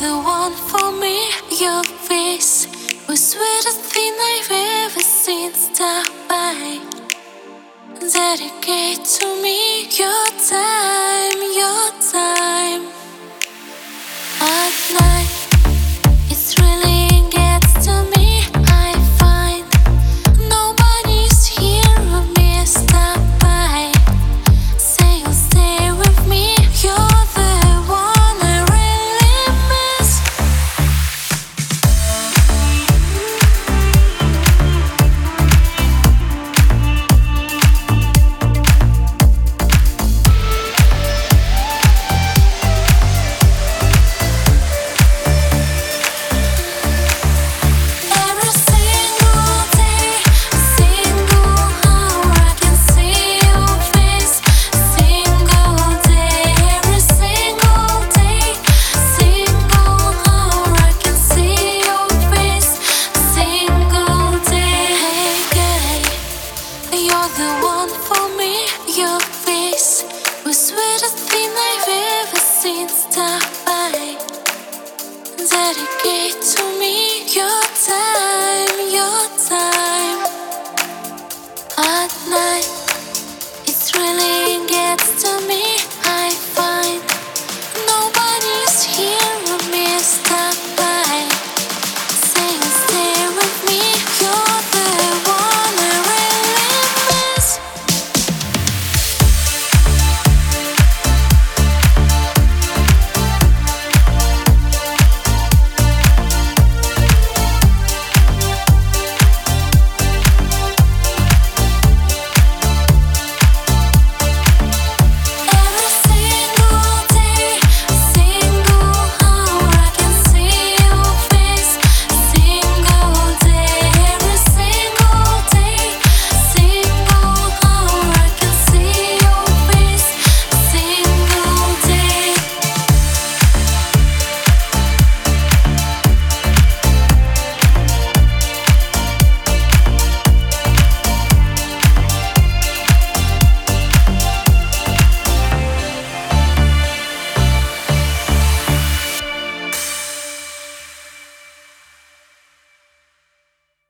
The one for me, your face was sweetest thing I've ever seen. Stop by, dedicate to me your time, your time.